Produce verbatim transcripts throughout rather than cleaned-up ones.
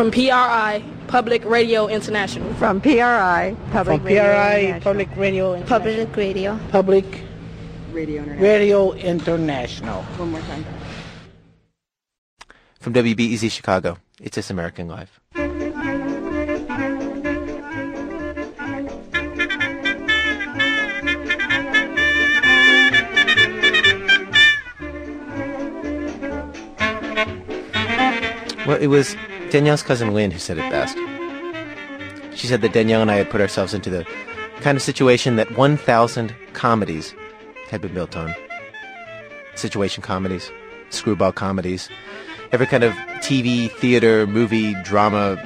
From P R I, Public Radio International. From P R I, Public Radio International. From P R I, Public Radio International. Public Radio. Public Radio International. Radio International. One more time. From W B E Z Chicago, it's This American Life. Well, it was Danielle's cousin Lynn who said it best. She said that Danielle and I had put ourselves into the kind of situation that one thousand comedies had been built on. Situation comedies, screwball comedies, every kind of T V, theater, movie, drama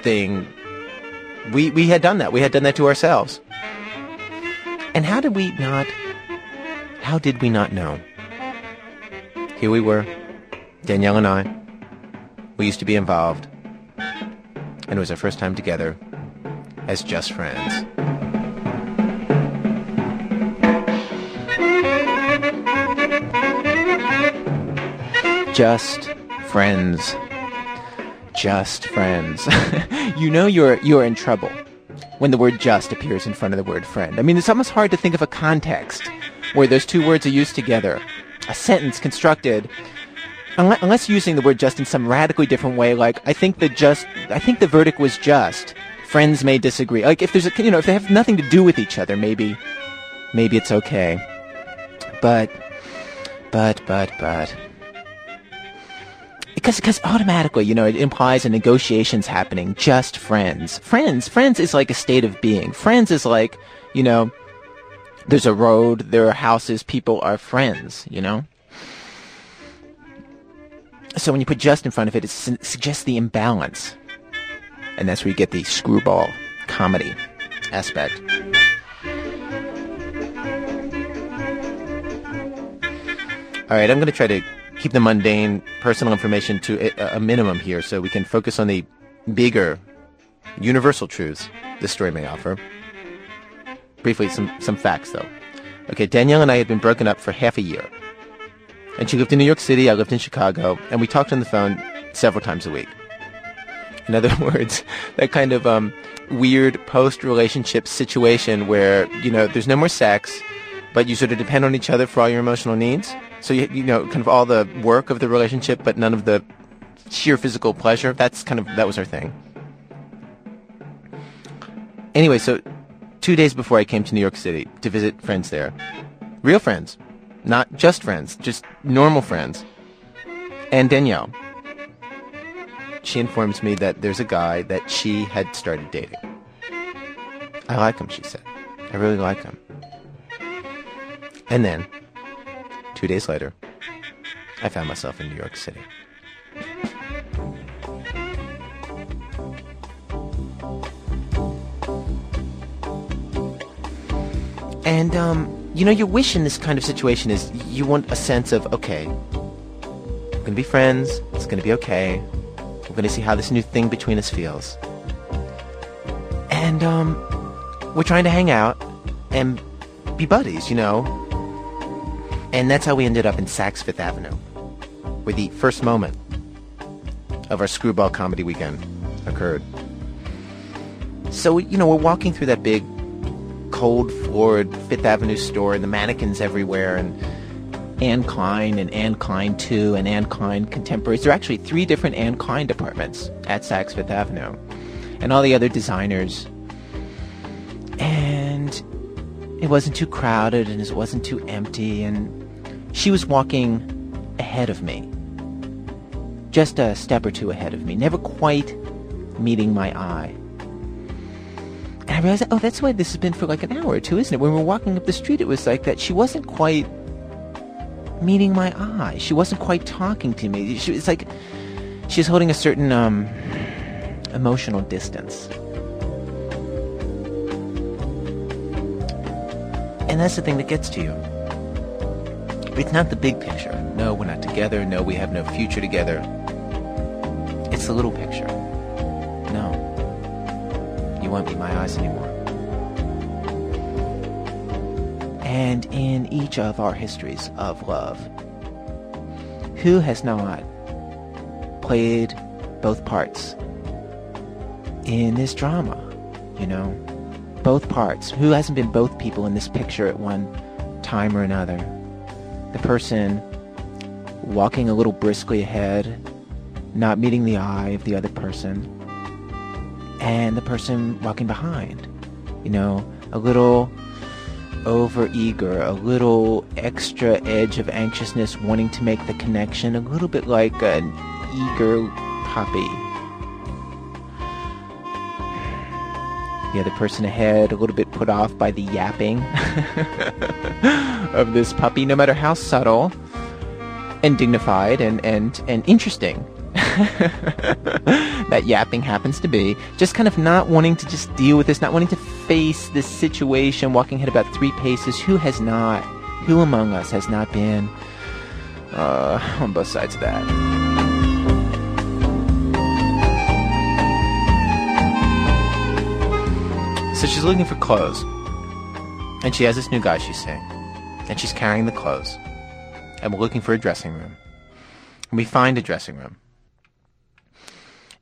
thing. We, we had done that. We had done that to ourselves. And how did we not, how did we not know? Here we were, Danielle and I. We used to be involved, and it was our first time together as just friends. Just friends. Just friends. You know you're you're in trouble when the word just appears in front of the word friend. I mean, it's almost hard to think of a context where those two words are used together. A sentence constructed... Unless using the word just in some radically different way, like, I think the just, I think the verdict was just. Friends may disagree. Like, if there's a, you know, if they have nothing to do with each other, maybe, maybe it's okay. But, but, but, but. Because, because automatically, you know, it implies a negotiation's happening. Just friends. Friends, friends is like a state of being. Friends is like, you know, there's a road, there are houses, people are friends, you know? So when you put just in front of it, it su- suggests the imbalance. And that's where you get the screwball comedy aspect. All right, I'm going to try to keep the mundane personal information to a, a minimum here so we can focus on the bigger, universal truths this story may offer. Briefly, some, some facts, though. Okay, Danielle and I had been broken up for half a year. And she lived in New York City, I lived in Chicago, and we talked on the phone several times a week. In other words, that kind of um, weird post-relationship situation where, you know, there's no more sex, but you sort of depend on each other for all your emotional needs. So, you, you know, kind of all the work of the relationship, but none of the sheer physical pleasure. That's kind of, that was our thing. Anyway, so two days before I came to New York City to visit friends there, real friends. Not just friends, just normal friends. And Danielle, she informs me that there's a guy that she had started dating. I like him, she said. I really like him. And then, two days later, I found myself in New York City. And, um... you know, your wish in this kind of situation is you want a sense of, okay, we're going to be friends, it's going to be okay, we're going to see how this new thing between us feels. And um, we're trying to hang out and be buddies, you know. And that's how we ended up in Saks Fifth Avenue, where the first moment of our screwball comedy weekend occurred. So, you know, we're walking through that big, cold floored Fifth Avenue store and the mannequins everywhere and Anne Klein and Anne Klein two and Anne Klein Contemporaries. There are actually three different Anne Klein departments at Saks Fifth Avenue and all the other designers. And it wasn't too crowded and it wasn't too empty, and she was walking ahead of me. Just a step or two ahead of me, never quite meeting my eye. And I realized, oh, that's why this has been for like an hour or two, isn't it? When we were walking up the street, it was like that. She wasn't quite meeting my eye. She wasn't quite talking to me. She was like, she was holding a certain um, emotional distance. And that's the thing that gets to you. It's not the big picture. No, we're not together. No, we have no future together. It's the little picture. No. Won't be my eyes anymore. And in each of our histories of love, who has not played both parts in this drama, you know, both parts. Who hasn't been both people in this picture at one time or another? The person walking a little briskly ahead, not meeting the eye of the other person, and the person walking behind, you know, a little over eager, a little extra edge of anxiousness, wanting to make the connection, a little bit like an eager puppy. The other person ahead, a little bit put off by the yapping of this puppy, no matter how subtle and dignified and, and, and interesting that yapping happens to be. Just kind of not wanting to just deal with this, not wanting to face this situation, walking ahead about three paces. Who has not, who among us has not been uh, on both sides of that? So she's looking for clothes, and she has this new guy she's seeing, and she's carrying the clothes, and we're looking for a dressing room, and we find a dressing room,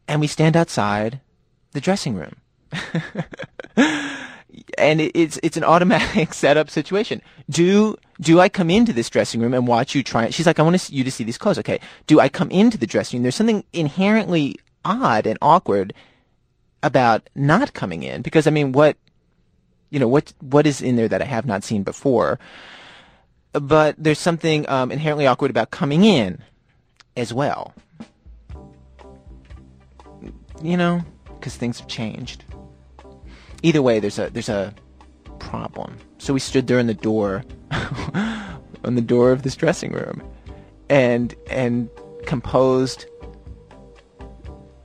and we stand outside the dressing room, and it's it's an automatic setup situation. Do do I come into this dressing room and watch you try it? She's like, I want you to see these clothes. Okay, do I come into the dressing room? There's something inherently odd and awkward about not coming in, because I mean, what, you know, what what is in there that I have not seen before? But there's something um, inherently awkward about coming in as well, you know, because things have changed. Either way, there's a there's a problem. So we stood there in the door, on the door of this dressing room, and and composed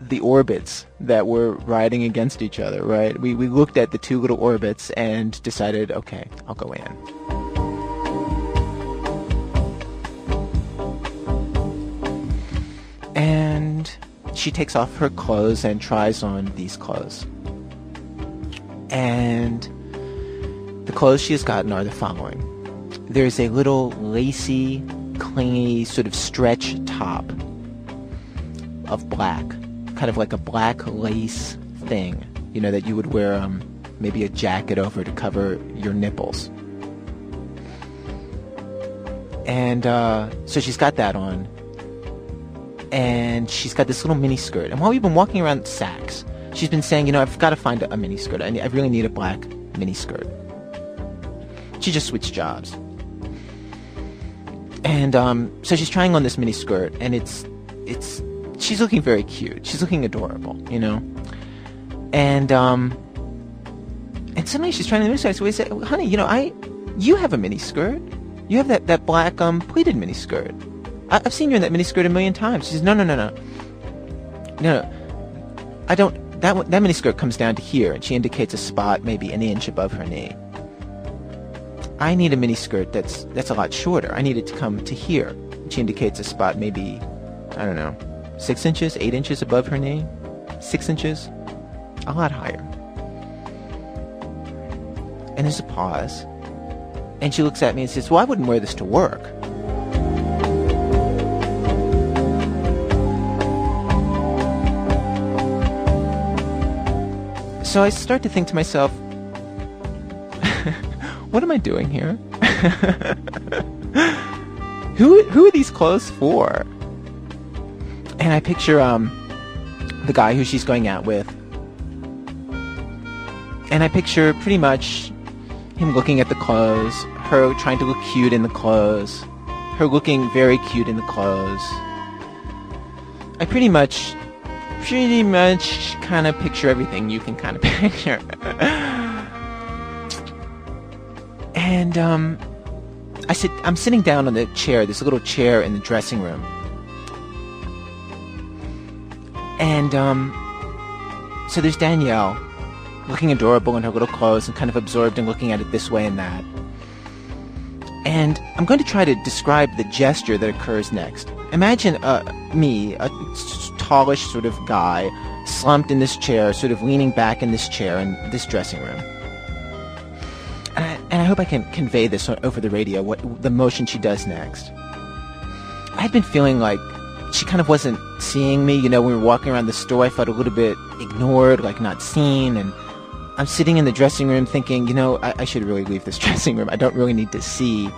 the orbits that were riding against each other, right? We we looked at the two little orbits and decided, okay, I'll go in. And she takes off her clothes and tries on these clothes. And the clothes she has gotten are the following. There's a little lacy, clingy sort of stretch top of black, kind of like a black lace thing, you know, that you would wear um, maybe a jacket over to cover your nipples. And uh, so she's got that on. And she's got this little mini skirt. And while we've been walking around Saks, she's been saying, you know, I've got to find a, a mini skirt. I, I really need a black mini skirt. She just switched jobs. And um, so she's trying on this mini skirt, and it's it's... she's looking very cute. She's looking adorable, you know. And um, and suddenly she's trying to mini skirt. So we say, "Honey, you know, I, you have a mini skirt. You have that that black um pleated mini skirt. I, I've seen you in that mini skirt a million times." She says, "No, no, no, no, no, no. I don't. That that mini skirt comes down to here," and she indicates a spot maybe an inch above her knee. "I need a mini skirt that's that's a lot shorter. I need it to come to here," and she indicates a spot maybe, I don't know, Six inches, eight inches above her knee, six inches, a lot higher. And there's a pause. And she looks at me and says, "Well, I wouldn't wear this to work." So I start to think to myself, what am I doing here? who, who are these clothes for? And I picture um, the guy who she's going out with. And I picture pretty much him looking at the clothes, her trying to look cute in the clothes, her looking very cute in the clothes. I pretty much, pretty much kind of picture everything you can kind of picture. And um, I sit, I'm sitting down on the chair, this little chair in the dressing room. And um, so there's Danielle, looking adorable in her little clothes and kind of absorbed in looking at it this way and that. And I'm going to try to describe the gesture that occurs next. Imagine uh, me, a tallish sort of guy, slumped in this chair, sort of leaning back in this chair in this dressing room. And I, and I hope I can convey this over the radio, what the motion she does next. I'd been feeling like she kind of wasn't seeing me. You know, when we were walking around the store, I felt a little bit ignored, like not seen. And I'm sitting in the dressing room thinking, you know, I, I should really leave this dressing room. I don't really need to see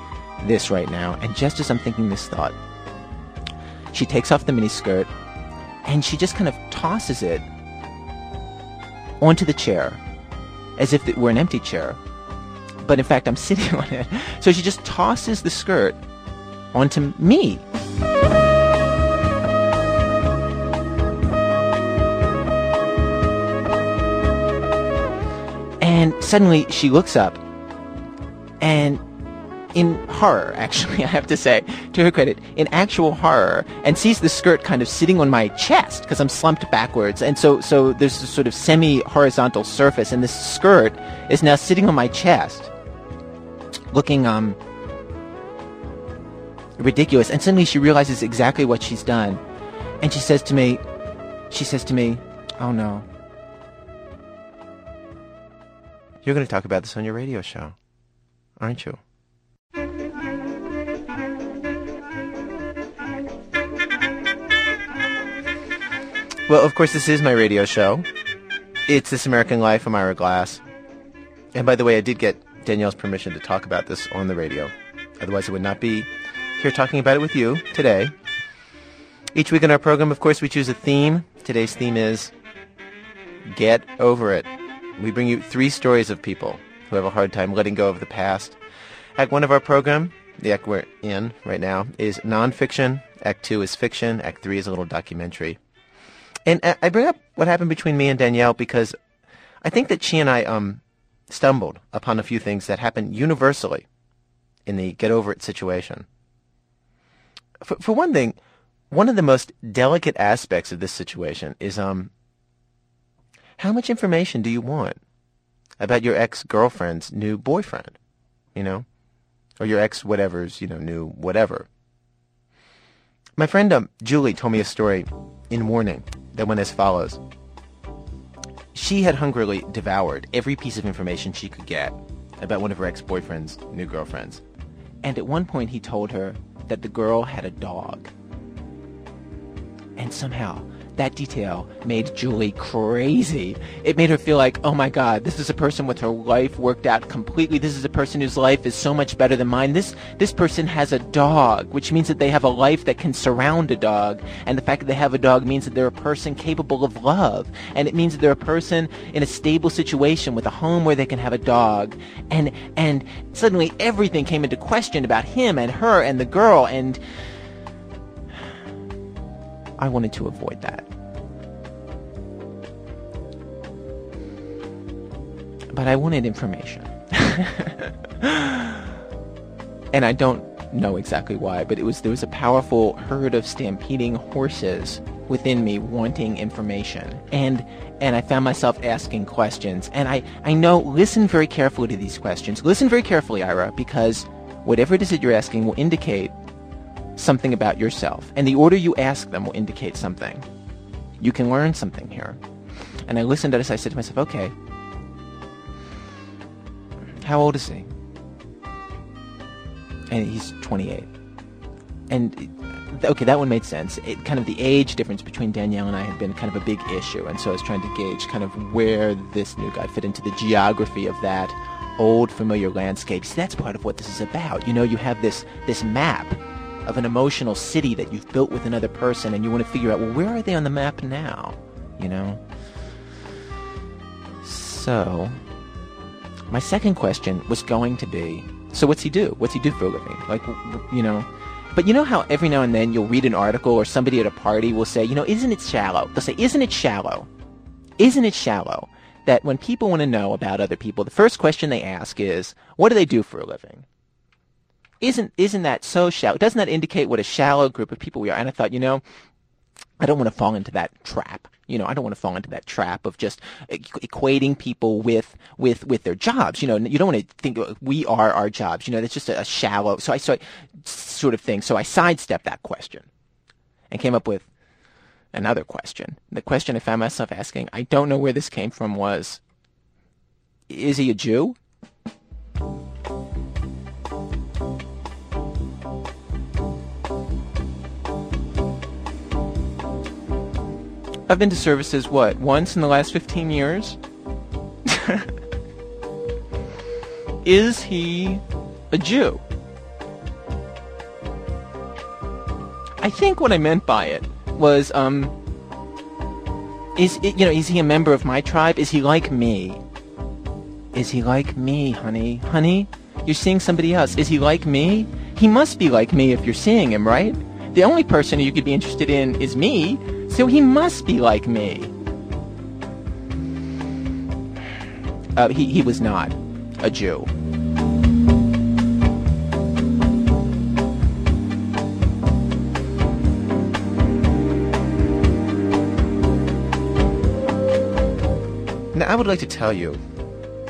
this right now. And just as I'm thinking this thought, she takes off the miniskirt and she just kind of tosses it onto the chair as if it were an empty chair. But in fact, I'm sitting on it. So she just tosses the skirt onto me. And suddenly she looks up, and in horror, actually, I have to say, to her credit, in actual horror, and sees the skirt kind of sitting on my chest because I'm slumped backwards. And so, so there's this sort of semi-horizontal surface, and this skirt is now sitting on my chest, looking um ridiculous. And suddenly she realizes exactly what she's done, and she says to me, she says to me, "Oh no. You're going to talk about this on your radio show, aren't you?" Well, of course, this is my radio show. It's This American Life. I'm Ira Glass. And by the way, I did get Danielle's permission to talk about this on the radio. Otherwise, I would not be here talking about it with you today. Each week on our program, of course, we choose a theme. Today's theme is Get Over It. We bring you three stories of people who have a hard time letting go of the past. Act one of our program, the act we're in right now, is nonfiction. Act two is fiction. Act three is a little documentary. And I bring up what happened between me and Danielle because I think that she and I um, stumbled upon a few things that happen universally in the get over it situation. For, for one thing, one of the most delicate aspects of this situation is um, how much information do you want about your ex-girlfriend's new boyfriend, you know, or your ex-whatever's, you know, new whatever. My friend um, Julie told me a story in warning that went as follows. She had hungrily devoured every piece of information she could get about one of her ex-boyfriend's new girlfriends. And at one point he told her that the girl had a dog. And somehow that detail made Julie crazy. It made her feel like, oh my God, this is a person with her life worked out completely. This is a person whose life is so much better than mine. This this person has a dog, which means that they have a life that can surround a dog. And the fact that they have a dog means that they're a person capable of love. And it means that they're a person in a stable situation with a home where they can have a dog. And and suddenly everything came into question about him and her and the girl, and I wanted to avoid that. But I wanted information. And I don't know exactly why, but it was there was a powerful herd of stampeding horses within me wanting information. And and I found myself asking questions. And I, I know, listen very carefully to these questions. Listen very carefully, Ira, because whatever it is that you're asking will indicate something about yourself, and the order you ask them will indicate something. You can learn something here. And I listened to this. I said to myself, okay, how old is he? And he's twenty-eight. And okay, that one made sense. It kind of the age difference between Danielle and I had been kind of a big issue, and so I was trying to gauge kind of where this new guy fit into the geography of that old familiar landscape. See, that's part of what this is about. You know, you have this this map of an emotional city that you've built with another person, and you want to figure out, well, where are they on the map now, you know? So my second question was going to be, so what's he do? What's he do for a living? Like, you know, but you know how every now and then you'll read an article or somebody at a party will say, you know, isn't it shallow? They'll say, isn't it shallow? Isn't it shallow that when people want to know about other people, the first question they ask is, what do they do for a living? Isn't isn't that so shallow? Doesn't that indicate what a shallow group of people we are? And I thought, you know, I don't want to fall into that trap. You know, I don't want to fall into that trap of just equating people with with with their jobs. You know, you don't want to think we are our jobs. You know, that's just a, a shallow so I, so I sort of thing. So I sidestepped that question and came up with another question. The question I found myself asking, I don't know where this came from, was, is he a Jew? I've been to services, what, once in the last fifteen years? Is he a Jew? I think what I meant by it was, um, is it, you know, is he a member of my tribe? Is he like me? Is he like me, honey? Honey, you're seeing somebody else. Is he like me? He must be like me if you're seeing him, right? The only person you could be interested in is me, so he must be like me. Uh, he, he was not a Jew. Now, I would like to tell you,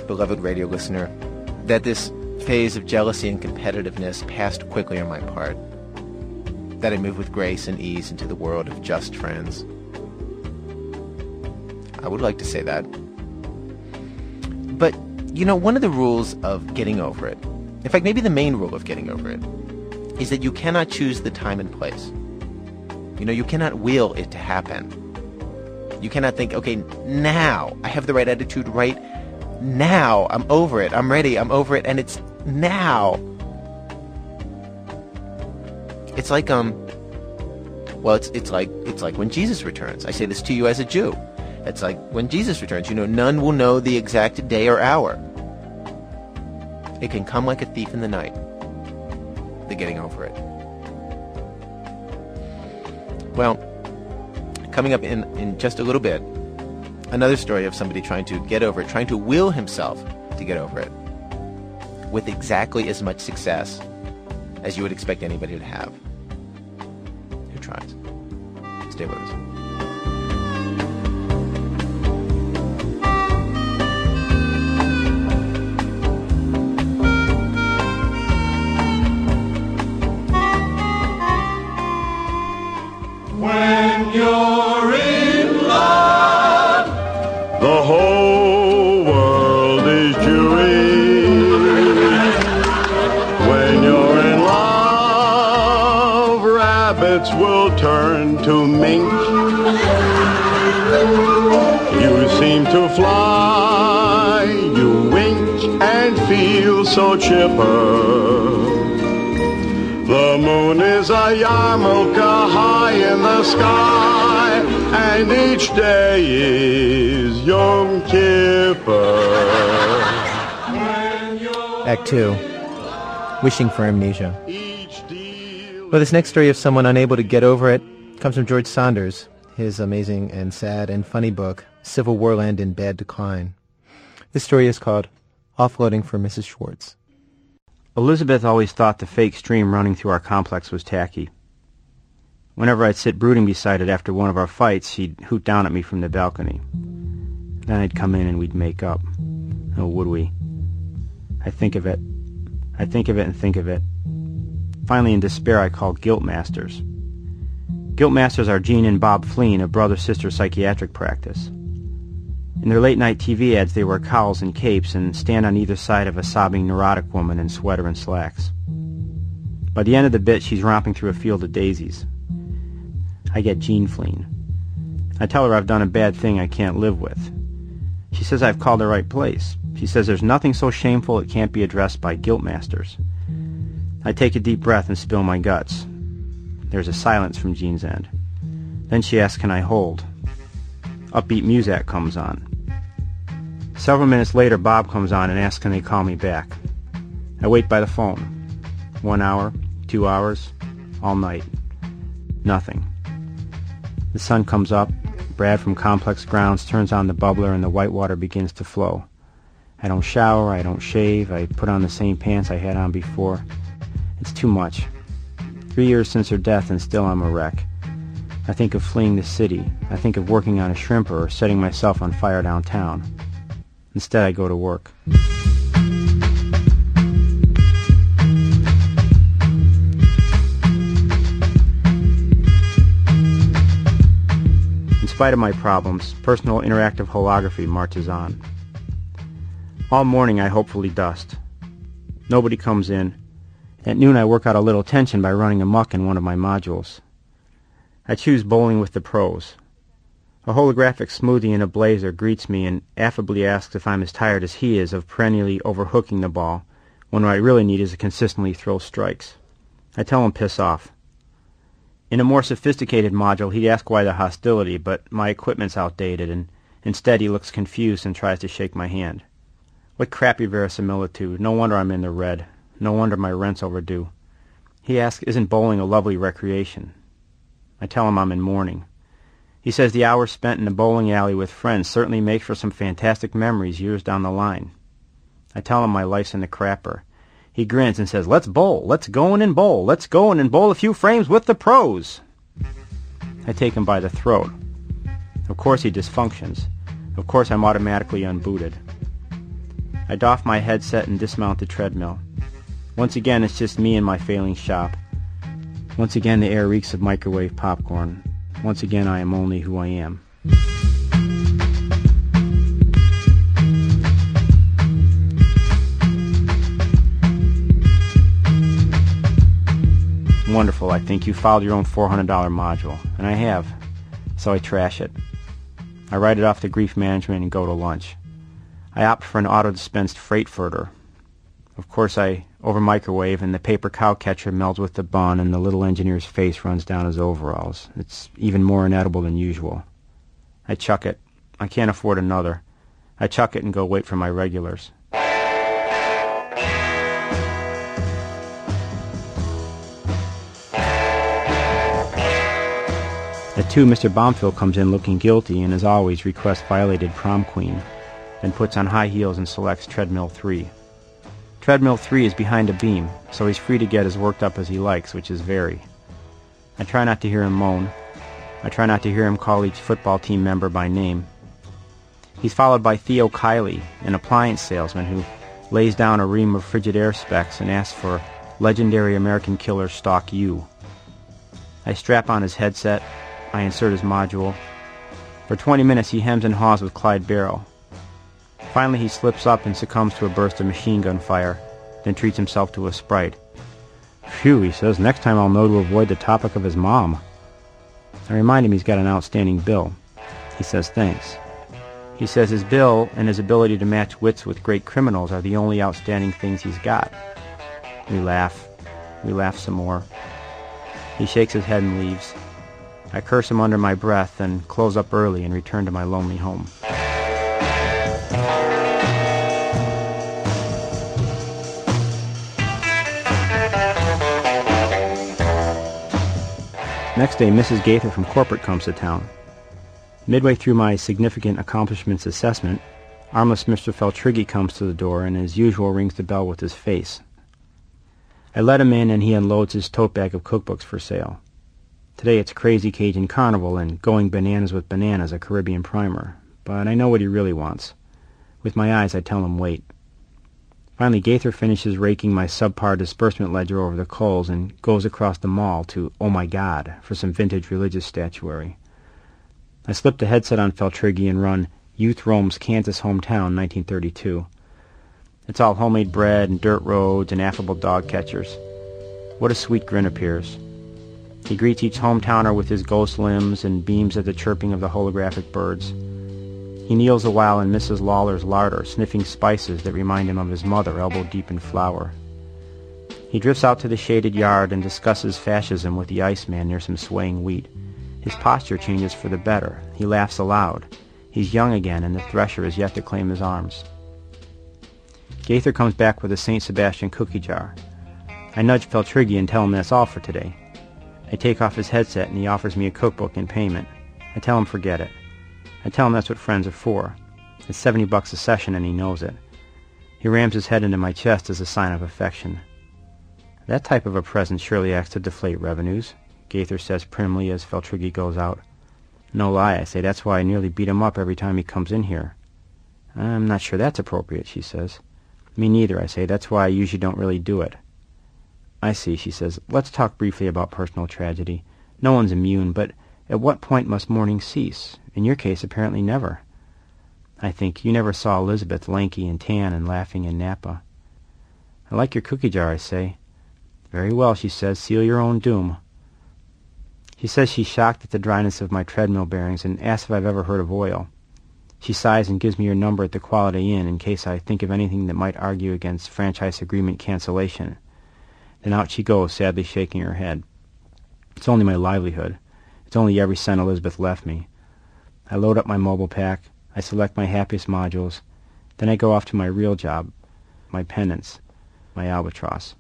beloved radio listener, that this phase of jealousy and competitiveness passed quickly on my part, that I moved with grace and ease into the world of just friends. I would like to say that. But, you know, one of the rules of getting over it, in fact, maybe the main rule of getting over it, is that you cannot choose the time and place. You know, you cannot will it to happen. You cannot think, okay, now I have the right attitude right now. I'm over it. I'm ready. I'm over it. And it's now. It's like, um, well, it's, it's like, it's like when Jesus returns. I say this to you as a Jew. It's like when Jesus returns, you know, none will know the exact day or hour. It can come like a thief in the night. The getting over it. Well, coming up in, in just a little bit, another story of somebody trying to get over it, trying to will himself to get over it, with exactly as much success as you would expect anybody to have who tries. Stay with us. Fly, you wink and feel so chipper. The moon is a yarmulke high in the sky, and each day is Yom Kippur. Act two, wishing for amnesia. Well, this next story of someone unable to get over it comes from George Saunders, his amazing and sad and funny book, Civil Warland in Bad Decline. This story is called Offloading for Missus Schwartz. Elizabeth always thought the fake stream running through our complex was tacky. Whenever I'd sit brooding beside it after one of our fights, she'd hoot down at me from the balcony. Then I'd come in and we'd make up. Oh, would we? I think of it. I think of it and think of it. Finally, in despair, I called Guilt Masters. Guilt Masters are Jean and Bob Fleen, a brother-sister psychiatric practice. In their late-night T V ads, they wear cowls and capes and stand on either side of a sobbing neurotic woman in sweater and slacks. By the end of the bit, she's romping through a field of daisies. I get Jean Fleen. I tell her I've done a bad thing I can't live with. She says I've called the right place. She says there's nothing so shameful it can't be addressed by Guilt Masters. I take a deep breath and spill my guts. There's a silence from Jean's end. Then she asks, can I hold? Upbeat music comes on. Several minutes later, Bob comes on and asks, can they call me back? I wait by the phone. One hour, two hours, all night. Nothing. The sun comes up. Brad from Complex Grounds turns on the bubbler and the white water begins to flow. I don't shower, I don't shave, I put on the same pants I had on before. It's too much. Three years since her death and still I'm a wreck. I think of fleeing the city. I think of working on a shrimper or setting myself on fire downtown. Instead, I go to work. In spite of my problems, personal interactive holography marches on. All morning, I hopefully dust. Nobody comes in. At noon, I work out a little tension by running amok in one of my modules. I choose bowling with the pros. A holographic smoothie in a blazer greets me and affably asks if I'm as tired as he is of perennially overhooking the ball, when what I really need is to consistently throw strikes. I tell him piss off. In a more sophisticated module, he'd ask why the hostility, but my equipment's outdated, and instead he looks confused and tries to shake my hand. What crappy verisimilitude. No wonder I'm in the red. No wonder my rent's overdue. He asks, isn't bowling a lovely recreation? I tell him I'm in mourning. He says the hours spent in the bowling alley with friends certainly make for some fantastic memories years down the line. I tell him my life's in the crapper. He grins and says, let's bowl, let's go in and bowl, let's go in and bowl a few frames with the pros. I take him by the throat. Of course he dysfunctions. Of course I'm automatically unbooted. I doff my headset and dismount the treadmill. Once again, it's just me and my failing shop. Once again, the air reeks of microwave popcorn. Once again, I am only who I am. Wonderful, I think you filed your own four hundred dollars module. And I have. So I trash it. I write it off to grief management and go to lunch. I opt for an auto-dispensed frankfurter. Of course, I over-microwave, and the paper cow catcher melds with the bun, and the little engineer's face runs down his overalls. It's even more inedible than usual. I chuck it. I can't afford another. I chuck it and go wait for my regulars. At two, Mister Bomfield comes in looking guilty and, as always, requests violated prom queen, then puts on high heels and selects treadmill three. Treadmill three is behind a beam, so he's free to get as worked up as he likes, which is very. I try not to hear him moan. I try not to hear him call each football team member by name. He's followed by Theo Kiley, an appliance salesman who lays down a ream of Frigidaire specs and asks for legendary American killer Stock U. I strap on his headset. I insert his module. For twenty minutes he hems and haws with Clyde Barrow. Finally, he slips up and succumbs to a burst of machine gun fire, then treats himself to a Sprite. Phew, he says, next time I'll know to avoid the topic of his mom. I remind him he's got an outstanding bill. He says thanks. He says his bill and his ability to match wits with great criminals are the only outstanding things he's got. We laugh. We laugh some more. He shakes his head and leaves. I curse him under my breath, then close up early and return to my lonely home. Next day, Missus Gaither from corporate comes to town. Midway through my significant accomplishments assessment, armless Mister Feltriggy comes to the door and, as usual, rings the bell with his face. I let him in, and he unloads his tote bag of cookbooks for sale. Today it's Crazy Cajun Carnival and Going Bananas with Bananas, a Caribbean primer, but I know what he really wants. With my eyes, I tell him wait. Finally, Gaither finishes raking my subpar disbursement ledger over the coals and goes across the mall to Oh My God for some vintage religious statuary. I slip the headset on Feltriggy and run Youth Rome's Kansas Hometown, nineteen thirty-two. It's all homemade bread and dirt roads and affable dog catchers. What a sweet grin appears. He greets each hometowner with his ghost limbs and beams at the chirping of the holographic birds. He kneels a while in Missus Lawler's larder, sniffing spices that remind him of his mother, elbow deep in flour. He drifts out to the shaded yard and discusses fascism with the Iceman near some swaying wheat. His posture changes for the better. He laughs aloud. He's young again, and the thresher is yet to claim his arms. Gaither comes back with a Saint Sebastian cookie jar. I nudge Feltriggy and tell him that's all for today. I take off his headset, and he offers me a cookbook in payment. I tell him forget it. I tell him that's what friends are for. It's seventy bucks a session, and he knows it. He rams his head into my chest as a sign of affection. That type of a present surely acts to deflate revenues, Gaither says primly as Feltriggy goes out. No lie, I say, that's why I nearly beat him up every time he comes in here. I'm not sure that's appropriate, she says. Me neither, I say, that's why I usually don't really do it. I see, she says, let's talk briefly about personal tragedy. No one's immune, but at what point must mourning cease? In your case, apparently never. I think you never saw Elizabeth lanky and tan and laughing in Napa. I like your cookie jar, I say. Very well, she says, seal your own doom. She says she's shocked at the dryness of my treadmill bearings and asks if I've ever heard of oil. She sighs and gives me your number at the Quality Inn in case I think of anything that might argue against franchise agreement cancellation. Then out she goes, sadly shaking her head. It's only my livelihood. It's only every cent Elizabeth left me. I load up my mobile pack. I select my happiest modules. Then I go off to my real job, my penance, my albatross.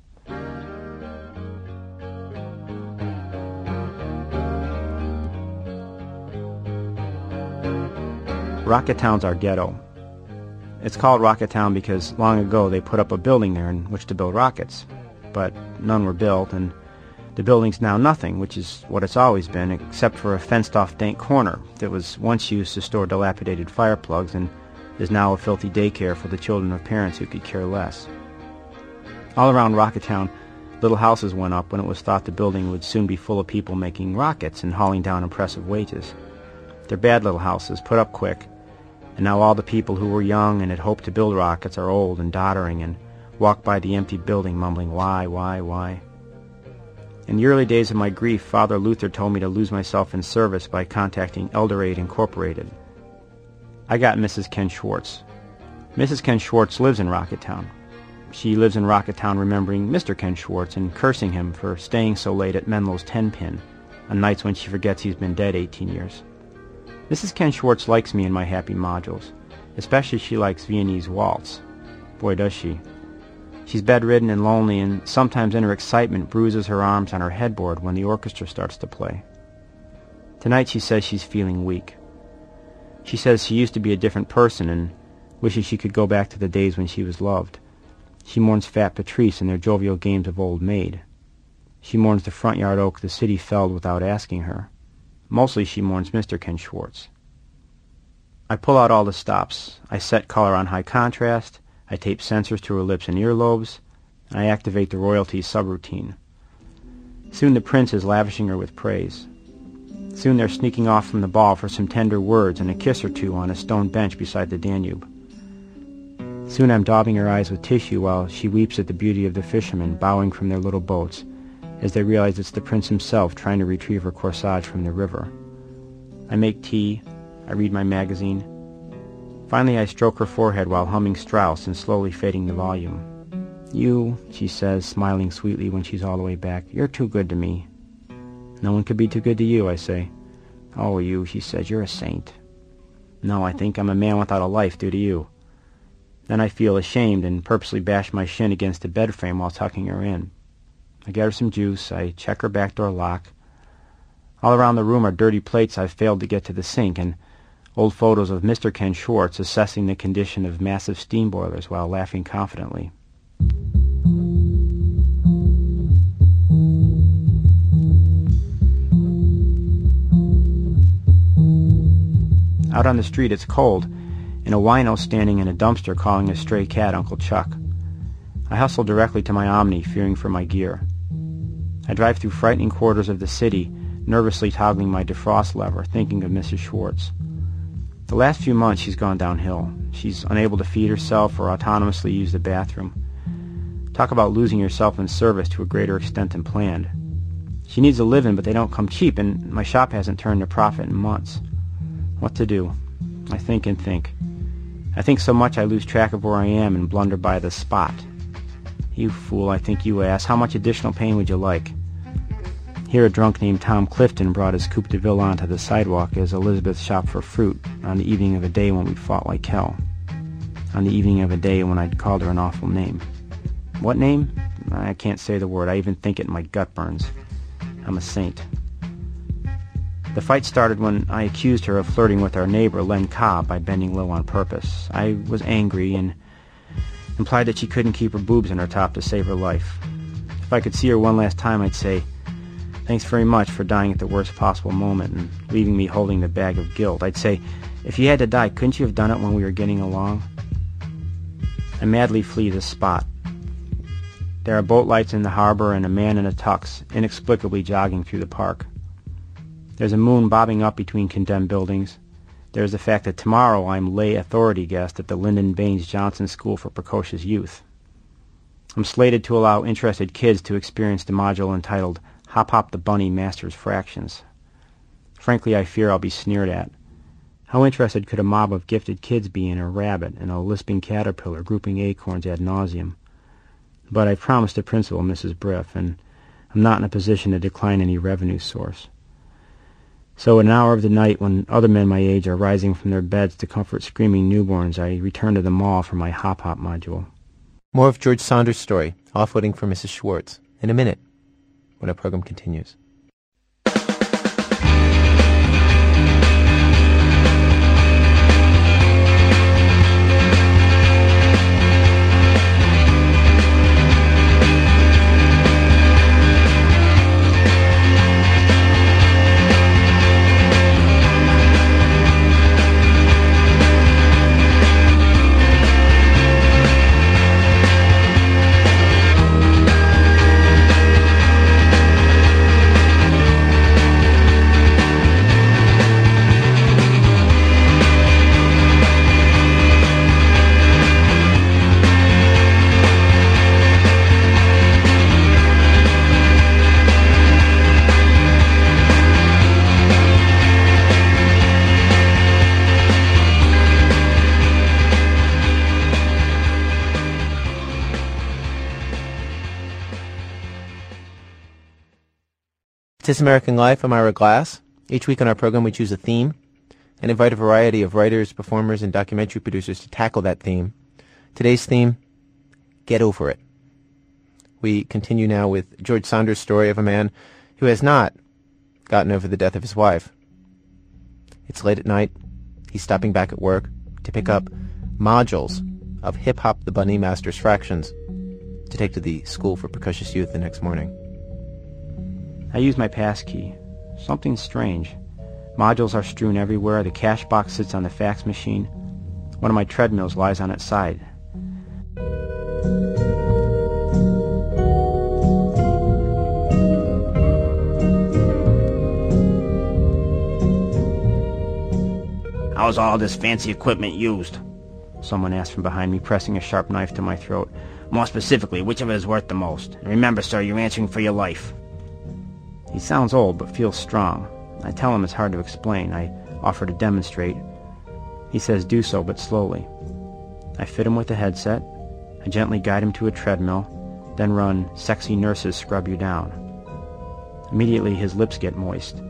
Rocketown's our ghetto. It's called Rocketown because long ago they put up a building there in which to build rockets, but none were built, and the building's now nothing, which is what it's always been, except for a fenced-off dank corner that was once used to store dilapidated fireplugs and is now a filthy daycare for the children of parents who could care less. All around Rocketown, little houses went up when it was thought the building would soon be full of people making rockets and hauling down impressive wages. They're bad little houses, put up quick, and now all the people who were young and had hoped to build rockets are old and doddering and walk by the empty building mumbling, why, why, why? In the early days of my grief, Father Luther told me to lose myself in service by contacting Elderade Incorporated. I got Missus Ken Schwartz. Missus Ken Schwartz lives in Rocketown. She lives in Rocketown remembering Mister Ken Schwartz and cursing him for staying so late at Menlo's ten-pin on nights when she forgets he's been dead eighteen years. Missus Ken Schwartz likes me and my happy modules. Especially she likes Viennese waltz. Boy, does she. She's bedridden and lonely, and sometimes in her excitement bruises her arms on her headboard when the orchestra starts to play. Tonight she says she's feeling weak. She says she used to be a different person and wishes she could go back to the days when she was loved. She mourns Fat Patrice and their jovial games of old maid. She mourns the front yard oak the city felled without asking her. Mostly she mourns Mister Ken Schwartz. I pull out all the stops. I set color on high contrast. I tape sensors to her lips and earlobes. And I activate the royalty subroutine. Soon the prince is lavishing her with praise. Soon they're sneaking off from the ball for some tender words and a kiss or two on a stone bench beside the Danube. Soon I'm daubing her eyes with tissue while she weeps at the beauty of the fishermen bowing from their little boats as they realize it's the prince himself trying to retrieve her corsage from the river. I make tea. I read my magazine. Finally, I stroke her forehead while humming Strauss and slowly fading the volume. You, she says, smiling sweetly when she's all the way back, you're too good to me. No one could be too good to you, I say. Oh, you, she says, you're a saint. No, I think I'm a man without a life due to you. Then I feel ashamed and purposely bash my shin against the bed frame while tucking her in. I get her some juice. I check her back door lock. All around the room are dirty plates I've failed to get to the sink, and old photos of Mister Ken Schwartz assessing the condition of massive steam boilers while laughing confidently. Out on the street it's cold, and a wino standing in a dumpster calling a stray cat Uncle Chuck. I hustle directly to my Omni, fearing for my gear. I drive through frightening quarters of the city, nervously toggling my defrost lever, thinking of Missus Schwartz. The last few months she's gone downhill. She's unable to feed herself or autonomously use the bathroom. Talk about losing yourself in service to a greater extent than planned. She needs a living, but they don't come cheap, and my shop hasn't turned a profit in months. What to do? I think and think. I think so much I lose track of where I am and blunder by the spot. You fool, I think you ass. How much additional pain would you like? Here a drunk named Tom Clifton brought his coupe de ville onto the sidewalk as Elizabeth shopped for fruit on the evening of a day when we fought like hell. On the evening of a day when I'd called her an awful name. What name? I can't say the word. I even think it and my gut burns. I'm a saint. The fight started when I accused her of flirting with our neighbor, Len Cobb, by bending low on purpose. I was angry and implied that she couldn't keep her boobs in her top to save her life. If I could see her one last time, I'd say, thanks very much for dying at the worst possible moment and leaving me holding the bag of guilt. I'd say, if you had to die, couldn't you have done it when we were getting along? I madly flee this spot. There are boat lights in the harbor and a man in a tux, inexplicably jogging through the park. There's a moon bobbing up between condemned buildings. There's the fact that tomorrow I'm lay authority guest at the Lyndon Baines Johnson School for Precocious Youth. I'm slated to allow interested kids to experience the module entitled Hop Hop the Bunny Masters Fractions. Frankly, I fear I'll be sneered at. How interested could a mob of gifted kids be in a rabbit and a lisping caterpillar grouping acorns ad nauseum? But I promised the principal, Missus Briff, and I'm not in a position to decline any revenue source. So at an hour of the night when other men my age are rising from their beds to comfort screaming newborns, I return to the mall for my hop-hop module. More of George Saunders' story, offloading for Missus Schwartz, in a minute, when our program continues. This American Life, I'm Ira Glass. Each week on our program we choose a theme and invite a variety of writers, performers, and documentary producers to tackle that theme. Today's theme, get over it. We continue now with George Saunders' story of a man who has not gotten over the death of his wife. It's late at night. He's stopping back at work to pick up modules of Hip Hop the Bunny Master's fractions to take to the School for Precocious Youth the next morning. I use my passkey. Something strange. Modules are strewn everywhere. The cash box sits on the fax machine. One of my treadmills lies on its side. How's all this fancy equipment used? Someone asked from behind me, pressing a sharp knife to my throat. More specifically, which of it is worth the most? And remember, sir, you're answering for your life. He sounds old, but feels strong. I tell him it's hard to explain. I offer to demonstrate. He says do so, but slowly. I fit him with a headset. I gently guide him to a treadmill, then run Sexy Nurses Scrub You Down. Immediately his lips get moist.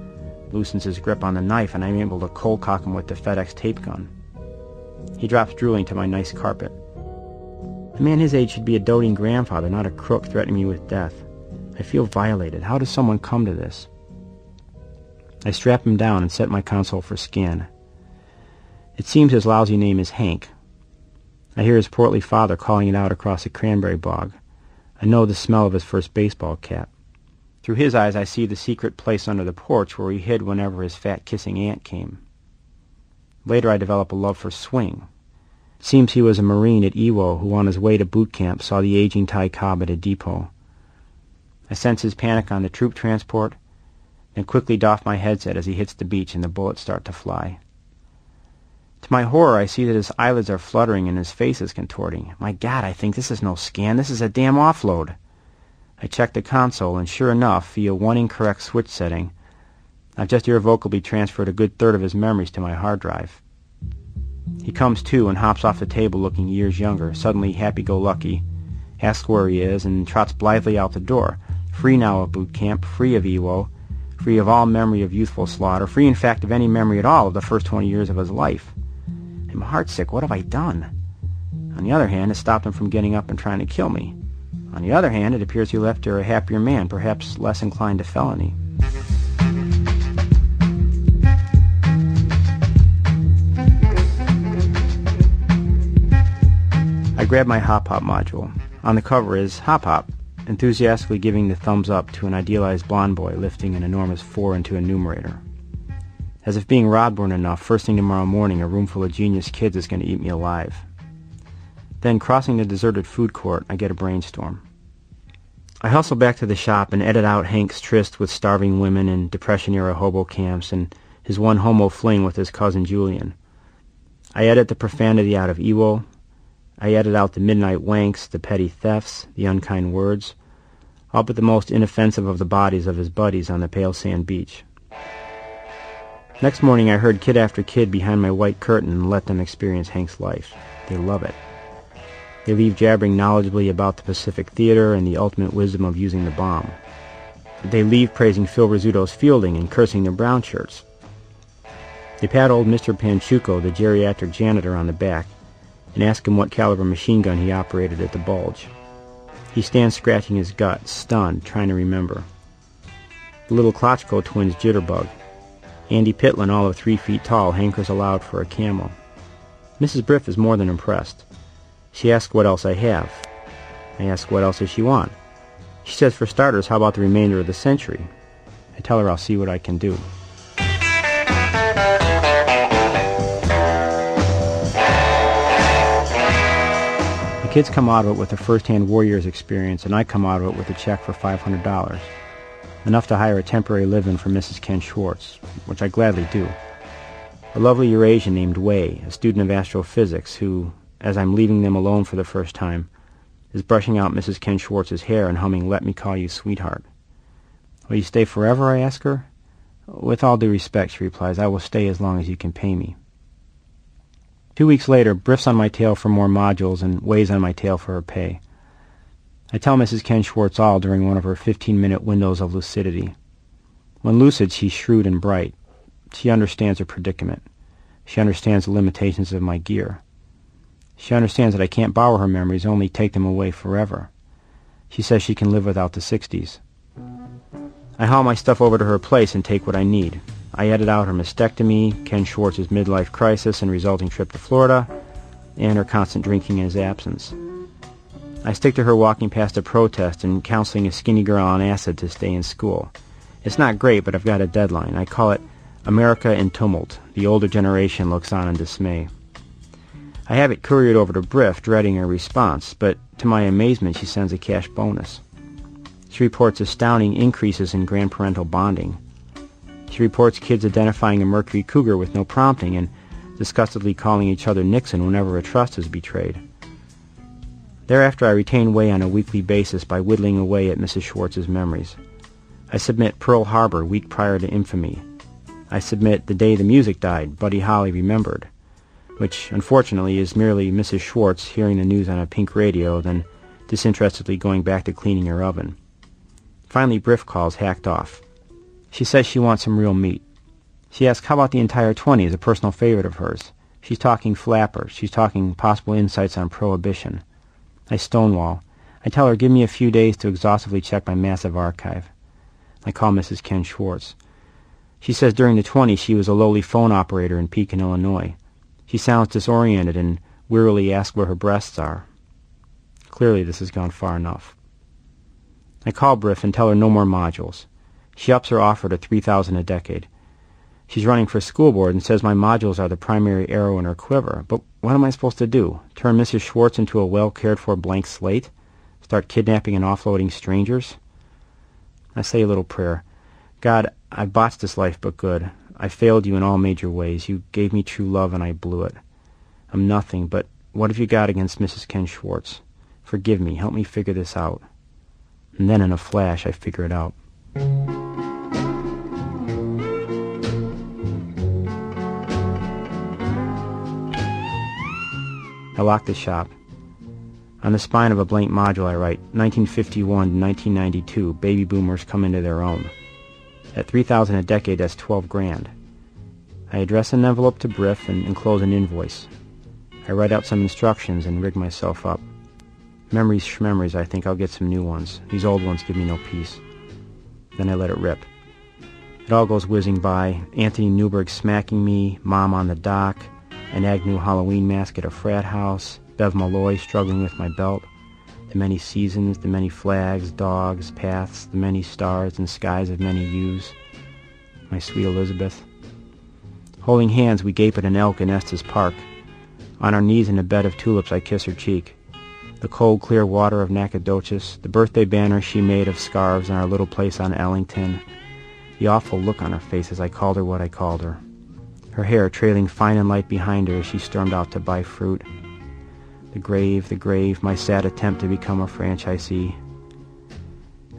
Loosens his grip on the knife, and I'm able to cold cock him with the FedEx tape gun. He drops drooling to my nice carpet. A man his age should be a doting grandfather, not a crook threatening me with death. I feel violated. How does someone come to this? I strap him down and set my console for scan. It seems his lousy name is Hank. I hear his portly father calling it out across a cranberry bog. I know the smell of his first baseball cap. Through his eyes I see the secret place under the porch where he hid whenever his fat kissing aunt came. Later I develop a love for swing. It seems he was a Marine at Iwo who on his way to boot camp saw the aging Ty Cobb at a depot. I sense his panic on the troop transport, then quickly doff my headset as he hits the beach and the bullets start to fly. To my horror, I see that his eyelids are fluttering and his face is contorting. My God, I think this is no scan. This is a damn offload. I check the console, and sure enough, via one incorrect switch setting, I've just irrevocably transferred a good third of his memories to my hard drive. He comes to and hops off the table looking years younger, suddenly happy-go-lucky, asks where he is, and trots blithely out the door. Free now of boot camp, free of Iwo, free of all memory of youthful slaughter, free in fact of any memory at all of the first twenty years of his life. I'm heartsick. What have I done? On the other hand, it stopped him from getting up and trying to kill me. On the other hand, it appears he left her a happier man, perhaps less inclined to felony. I grab my hop-hop module. On the cover is hop-hop, enthusiastically giving the thumbs up to an idealized blonde boy lifting an enormous four into a numerator. As if being robbed weren't enough, first thing tomorrow morning a room full of genius kids is going to eat me alive. Then, crossing the deserted food court, I get a brainstorm. I hustle back to the shop and edit out Hank's tryst with starving women in Depression-era hobo camps and his one homo fling with his cousin Julian. I edit the profanity out of Iwo. I edit out the midnight wanks, the petty thefts, the unkind words, all but the most inoffensive of the bodies of his buddies on the pale sand beach. Next morning, I heard kid after kid behind my white curtain and let them experience Hank's life. They love it. They leave jabbering knowledgeably about the Pacific Theater and the ultimate wisdom of using the bomb. They leave praising Phil Rizzuto's fielding and cursing the brown shirts. They pat old Mister Panchuco, the geriatric janitor, on the back and ask him what caliber machine gun he operated at the Bulge. He stands scratching his gut, stunned, trying to remember. The little Klotchko twins jitterbug. Andy Pitlin, all of three feet tall, hankers aloud for a camel. Missus Briff is more than impressed. She asks what else I have. I ask what else does she want. She says, for starters, how about the remainder of the century? I tell her I'll see what I can do. The kids come out of it with a first-hand warrior's experience, and I come out of it with a check for five hundred dollars, enough to hire a temporary live-in for Missus Ken Schwartz, which I gladly do. A lovely Eurasian named Wei, a student of astrophysics, who, as I'm leaving them alone for the first time, is brushing out Missus Ken Schwartz's hair and humming "Let Me Call You Sweetheart." "Will you stay forever?" I ask her. "With all due respect," she replies, "I will stay as long as you can pay me." Two weeks later, Briff's on my tail for more modules and Weighs on my tail for her pay. I tell Missus Ken Schwartz all during one of her fifteen-minute windows of lucidity. When lucid, she's shrewd and bright. She understands her predicament. She understands the limitations of my gear. She understands that I can't borrow her memories, only take them away forever. She says she can live without the sixties. I haul my stuff over to her place and take what I need. I edit out her mastectomy, Ken Schwartz's midlife crisis and resulting trip to Florida, and her constant drinking in his absence. I stick to her walking past a protest and counseling a skinny girl on acid to stay in school. It's not great, but I've got a deadline. I call it America in Tumult. The older generation looks on in dismay. I have it couriered over to Briff, dreading a response, but to my amazement she sends a cash bonus. She reports astounding increases in grandparental bonding. She reports kids identifying a mercury cougar with no prompting and disgustedly calling each other Nixon whenever a trust is betrayed. Thereafter I retain Way on a weekly basis by whittling away at Missus Schwartz's memories. I submit Pearl Harbor, Week Prior to Infamy. I submit The Day the Music Died, Buddy Holly Remembered, which, unfortunately, is merely Missus Schwartz hearing the news on a pink radio, then disinterestedly going back to cleaning her oven. Finally, Briff calls, hacked off. She says she wants some real meat. She asks, how about the entire twenty as a personal favorite of hers? She's talking flapper. She's talking possible insights on prohibition. I stonewall. I tell her, give me a few days to exhaustively check my massive archive. I call Missus Ken Schwartz. She says during the twenty she was a lowly phone operator in Pekin, Illinois. She sounds disoriented and wearily asks where her breasts are. Clearly this has gone far enough. I call Briff and tell her no more modules. She ups her offer to three thousand dollars a decade. She's running for school board and says my modules are the primary arrow in her quiver. But what am I supposed to do? Turn Missus Schwartz into a well-cared-for blank slate? Start kidnapping and offloading strangers? I say a little prayer. God, I botched this life but good. I failed you in all major ways. You gave me true love, and I blew it. I'm nothing, but what have you got against Missus Ken Schwartz? Forgive me. Help me figure this out. And then in a flash, I figure it out. I lock the shop. On the spine of a blank module, I write, nineteen fifty-one to nineteen ninety-two, baby boomers come into their own. At three thousand dollars a decade, that's twelve grand. I address an envelope to Briff and enclose an invoice. I write out some instructions and rig myself up. Memories, shmemories, I think I'll get some new ones. These old ones give me no peace. Then I let it rip. It all goes whizzing by, Anthony Newberg smacking me, Mom on the dock, an Agnew Halloween mask at a frat house, Bev Malloy struggling with my belt, the many seasons, the many flags, dogs, paths, the many stars and skies of many hues. My sweet Elizabeth. Holding hands, we gape at an elk in Estes Park. On our knees in a bed of tulips, I kiss her cheek. The cold, clear water of Nacogdoches, the birthday banner she made of scarves in our little place on Ellington, the awful look on her face as I called her what I called her, her hair trailing fine and light behind her as she stormed out to buy fruit. The grave, the grave, my sad attempt to become a franchisee.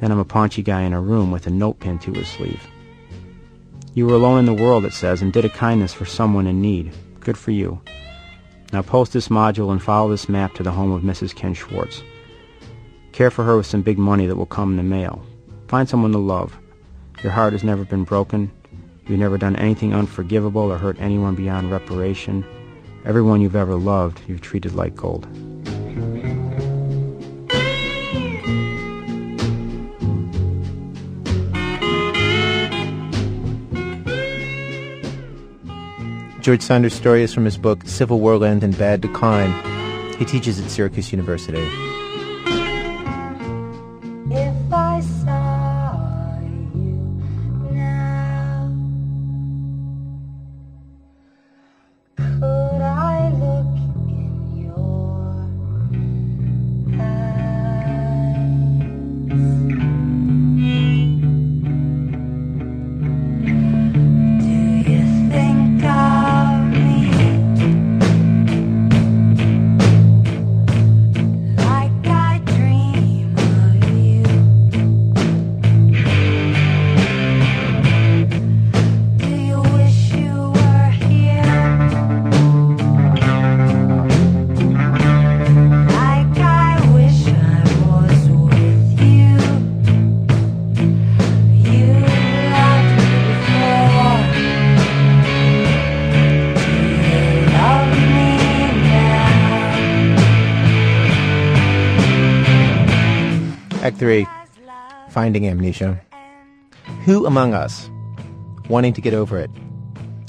Then I'm a paunchy guy in a room with a note pinned to his sleeve. You were alone in the world, it says, and did a kindness for someone in need. Good for you. Now post this module and follow this map to the home of Missus Ken Schwartz. Care for her with some big money that will come in the mail. Find someone to love. Your heart has never been broken. You've never done anything unforgivable or hurt anyone beyond reparation. Everyone you've ever loved, you've treated like gold. George Saunders' story is from his book, Civil Warland in Bad Decline. He teaches at Syracuse University. If I saw you now, could I look in your eyes? Do you think of me like I dream of you? Do you wish you were here? Like I wish I was with you. You loved me before. Do you love me now? Act three, Finding Amnesia. Who among us, wanting to get over it,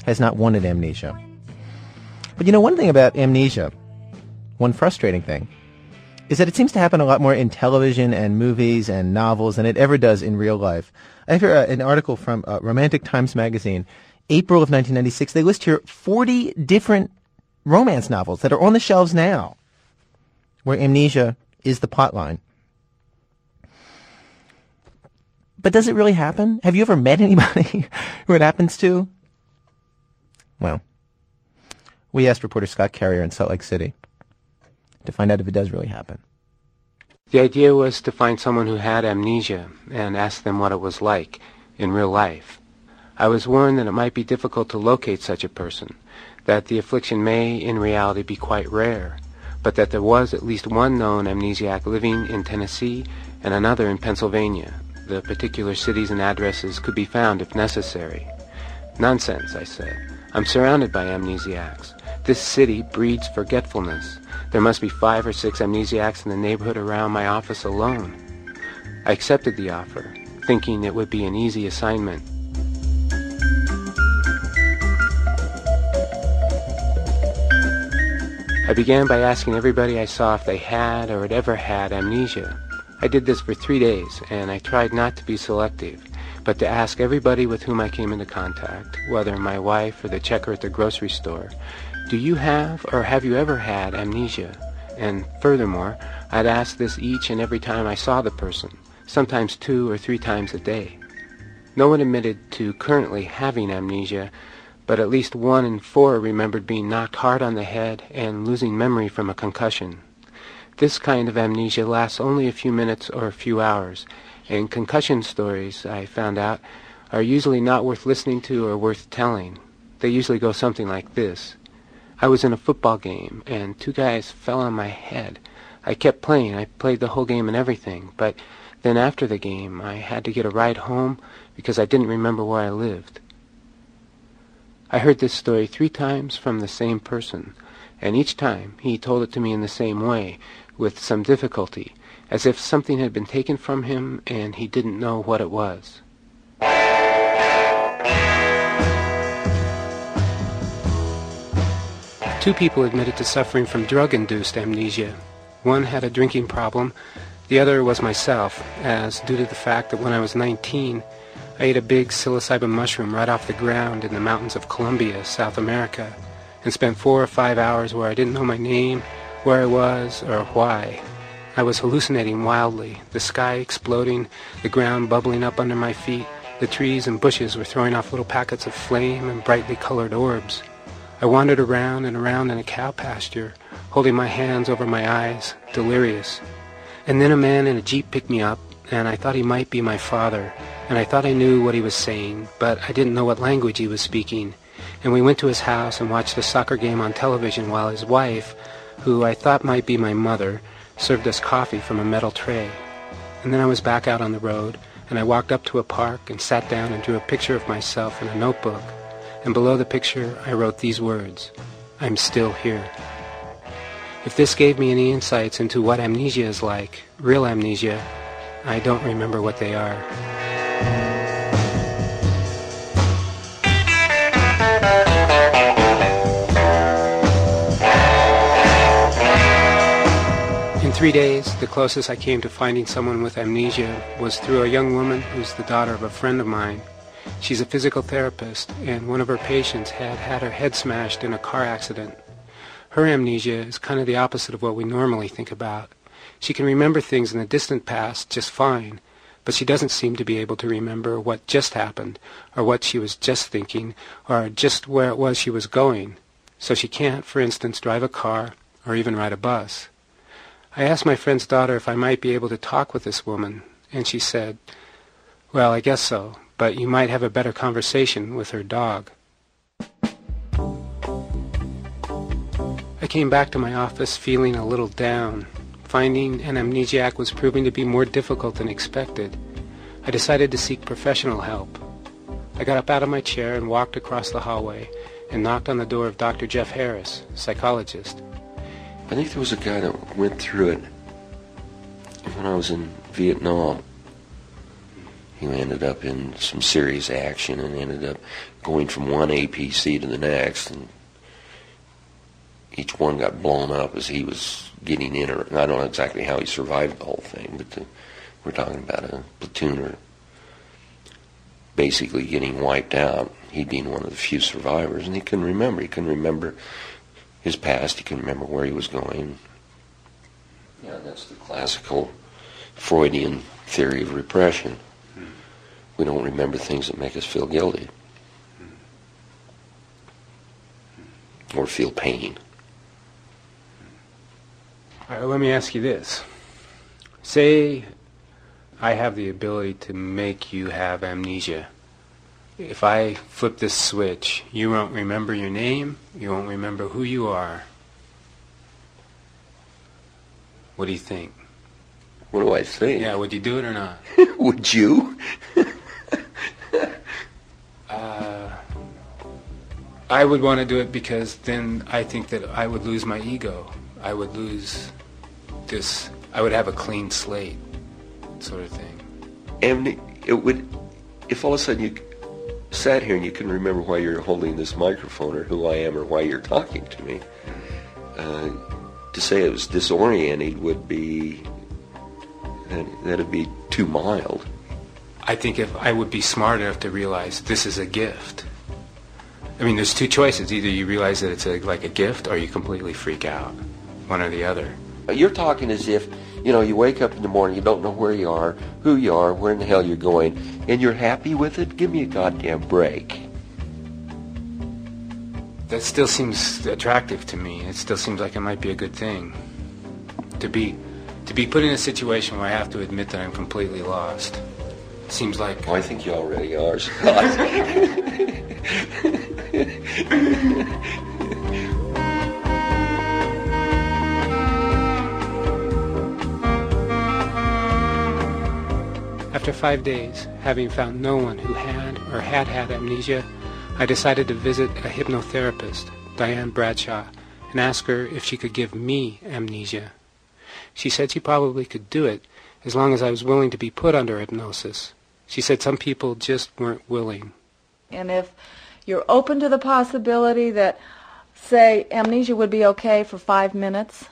has not wanted amnesia? But you know, one thing about amnesia, one frustrating thing, is that it seems to happen a lot more in television and movies and novels than it ever does in real life. I have here uh, an article from uh, Romantic Times Magazine, April of nineteen ninety-six. They list here forty different romance novels that are on the shelves now where amnesia is the plot line. But does it really happen? Have you ever met anybody who it happens to? Well, we asked reporter Scott Carrier in Salt Lake City to find out if it does really happen. The idea was to find someone who had amnesia and ask them what it was like in real life. I was warned that it might be difficult to locate such a person, that the affliction may, in reality, be quite rare, but that there was at least one known amnesiac living in Tennessee and another in Pennsylvania. The particular cities and addresses could be found if necessary. Nonsense, I said. I'm surrounded by amnesiacs. This city breeds forgetfulness. There must be five or six amnesiacs in the neighborhood around my office alone. I accepted the offer, thinking it would be an easy assignment. I began by asking everybody I saw if they had or had ever had amnesia. I did this for three days, and I tried not to be selective, but to ask everybody with whom I came into contact, whether my wife or the checker at the grocery store, do you have or have you ever had amnesia? And furthermore, I'd ask this each and every time I saw the person, sometimes two or three times a day. No one admitted to currently having amnesia, but at least one in four remembered being knocked hard on the head and losing memory from a concussion. This kind of amnesia lasts only a few minutes or a few hours, and concussion stories, I found out, are usually not worth listening to or worth telling. They usually go something like this. I was in a football game, and two guys fell on my head. I kept playing. I played the whole game and everything, but then after the game, I had to get a ride home because I didn't remember where I lived. I heard this story three times from the same person, and each time he told it to me in the same way, with some difficulty, as if something had been taken from him and he didn't know what it was. Two people admitted to suffering from drug-induced amnesia. One had a drinking problem, the other was myself, as due to the fact that when I was nineteen, I ate a big psilocybin mushroom right off the ground in the mountains of Colombia, South America, and spent four or five hours where I didn't know my name, where I was, or why. I was hallucinating wildly, the sky exploding, the ground bubbling up under my feet, the trees and bushes were throwing off little packets of flame and brightly colored orbs. I wandered around and around in a cow pasture, holding my hands over my eyes, delirious. And then a man in a jeep picked me up, and I thought he might be my father, and I thought I knew what he was saying, but I didn't know what language he was speaking. And we went to his house and watched a soccer game on television while his wife, who I thought might be my mother, served us coffee from a metal tray. And then I was back out on the road, and I walked up to a park and sat down and drew a picture of myself in a notebook. And below the picture, I wrote these words, "I'm still here." If this gave me any insights into what amnesia is like, real amnesia, I don't remember what they are. In three days, the closest I came to finding someone with amnesia was through a young woman who's the daughter of a friend of mine. She's a physical therapist, and one of her patients had had her head smashed in a car accident. Her amnesia is kind of the opposite of what we normally think about. She can remember things in the distant past just fine, but she doesn't seem to be able to remember what just happened, or what she was just thinking, or just where it was she was going. So she can't, for instance, drive a car or even ride a bus. I asked my friend's daughter if I might be able to talk with this woman, and she said, "Well, I guess so, but you might have a better conversation with her dog." I came back to my office feeling a little down. Finding an amnesiac was proving to be more difficult than expected. I decided to seek professional help. I got up out of my chair and walked across the hallway and knocked on the door of Doctor Jeff Harris, psychologist. I think there was a guy that went through it when I was in Vietnam. He ended up in some serious action and ended up going from one A P C to the next, and each one got blown up as he was getting in. Or I don't know exactly how he survived the whole thing, but the, we're talking about a platooner basically getting wiped out. He being one of the few survivors, and he couldn't remember. He couldn't remember his past. He couldn't remember where he was going. Yeah, that's the classical Freudian theory of repression. Mm. We don't remember things that make us feel guilty mm. or feel pain. All right, let me ask you this. Say I have the ability to make you have amnesia. If I flip this switch, you won't remember your name, you won't remember who you are. What do you think? What do I think? Yeah, would you do it or not? Would you? uh, I would want to do it because then I think that I would lose my ego. I would lose this, I would have a clean slate sort of thing. And it would, if all of a sudden you sat here and you couldn't remember why you're holding this microphone or who I am or why you're talking to me, uh, to say it was disoriented would be, that, that'd be too mild. I think if I would be smart enough to realize this is a gift. I mean, there's two choices. Either you realize that it's a, like a gift, or you completely freak out. One or the other. You're talking as if, you know, you wake up in the morning, you don't know where you are, who you are, where in the hell you're going, and you're happy with it? Give me a goddamn break. That still seems attractive to me. It still seems like it might be a good thing. To be to be put in a situation where I have to admit that I'm completely lost. It seems like... Oh, I think you already are, Scott. After five days, having found no one who had or had had amnesia, I decided to visit a hypnotherapist, Diane Bradshaw, and ask her if she could give me amnesia. She said she probably could do it as long as I was willing to be put under hypnosis. She said some people just weren't willing. And if you're open to the possibility that, say, amnesia would be okay for five minutes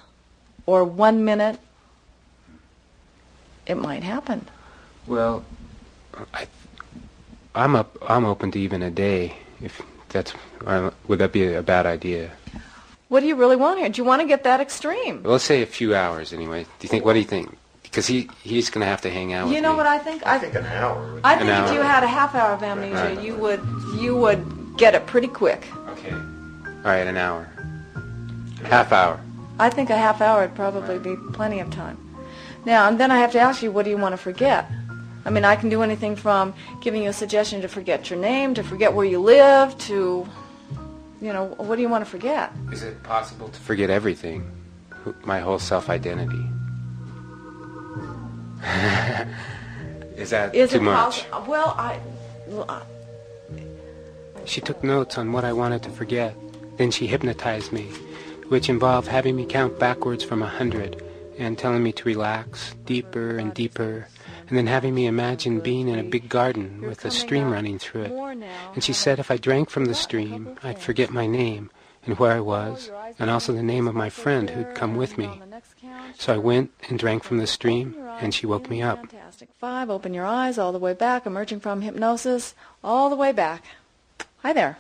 or one minute, it might happen. Well, I, I'm up. I'm open to even a day. If that's, would that be a bad idea? What do you really want here? Do you want to get that extreme? Well, let's say a few hours anyway. Do you think? What do you think? Because he he's going to have to hang out. You with know me. What I think? I, I think an hour. I think an if hour. You had a half hour of amnesia, right. you would you would get it pretty quick. Okay. All right, an hour. Half hour. I think a half hour would probably right. be plenty of time. Now and then I have to ask you, what do you want to forget? I mean, I can do anything from giving you a suggestion to forget your name, to forget where you live, to, you know, what do you want to forget? Is it possible to forget everything? My whole self-identity? Is that Is too much? Well, I... Well, I She took notes on what I wanted to forget. Then she hypnotized me, which involved having me count backwards from a hundred and telling me to relax deeper and deeper, and then having me imagine being in a big garden with a stream running through it. And she said if I drank from the stream, I'd forget my name and where I was, and also the name of my friend who'd come with me. So I went and drank from the stream, and she woke me up. Fantastic. Five, open your eyes all the way back, emerging from hypnosis all the way back. Hi there.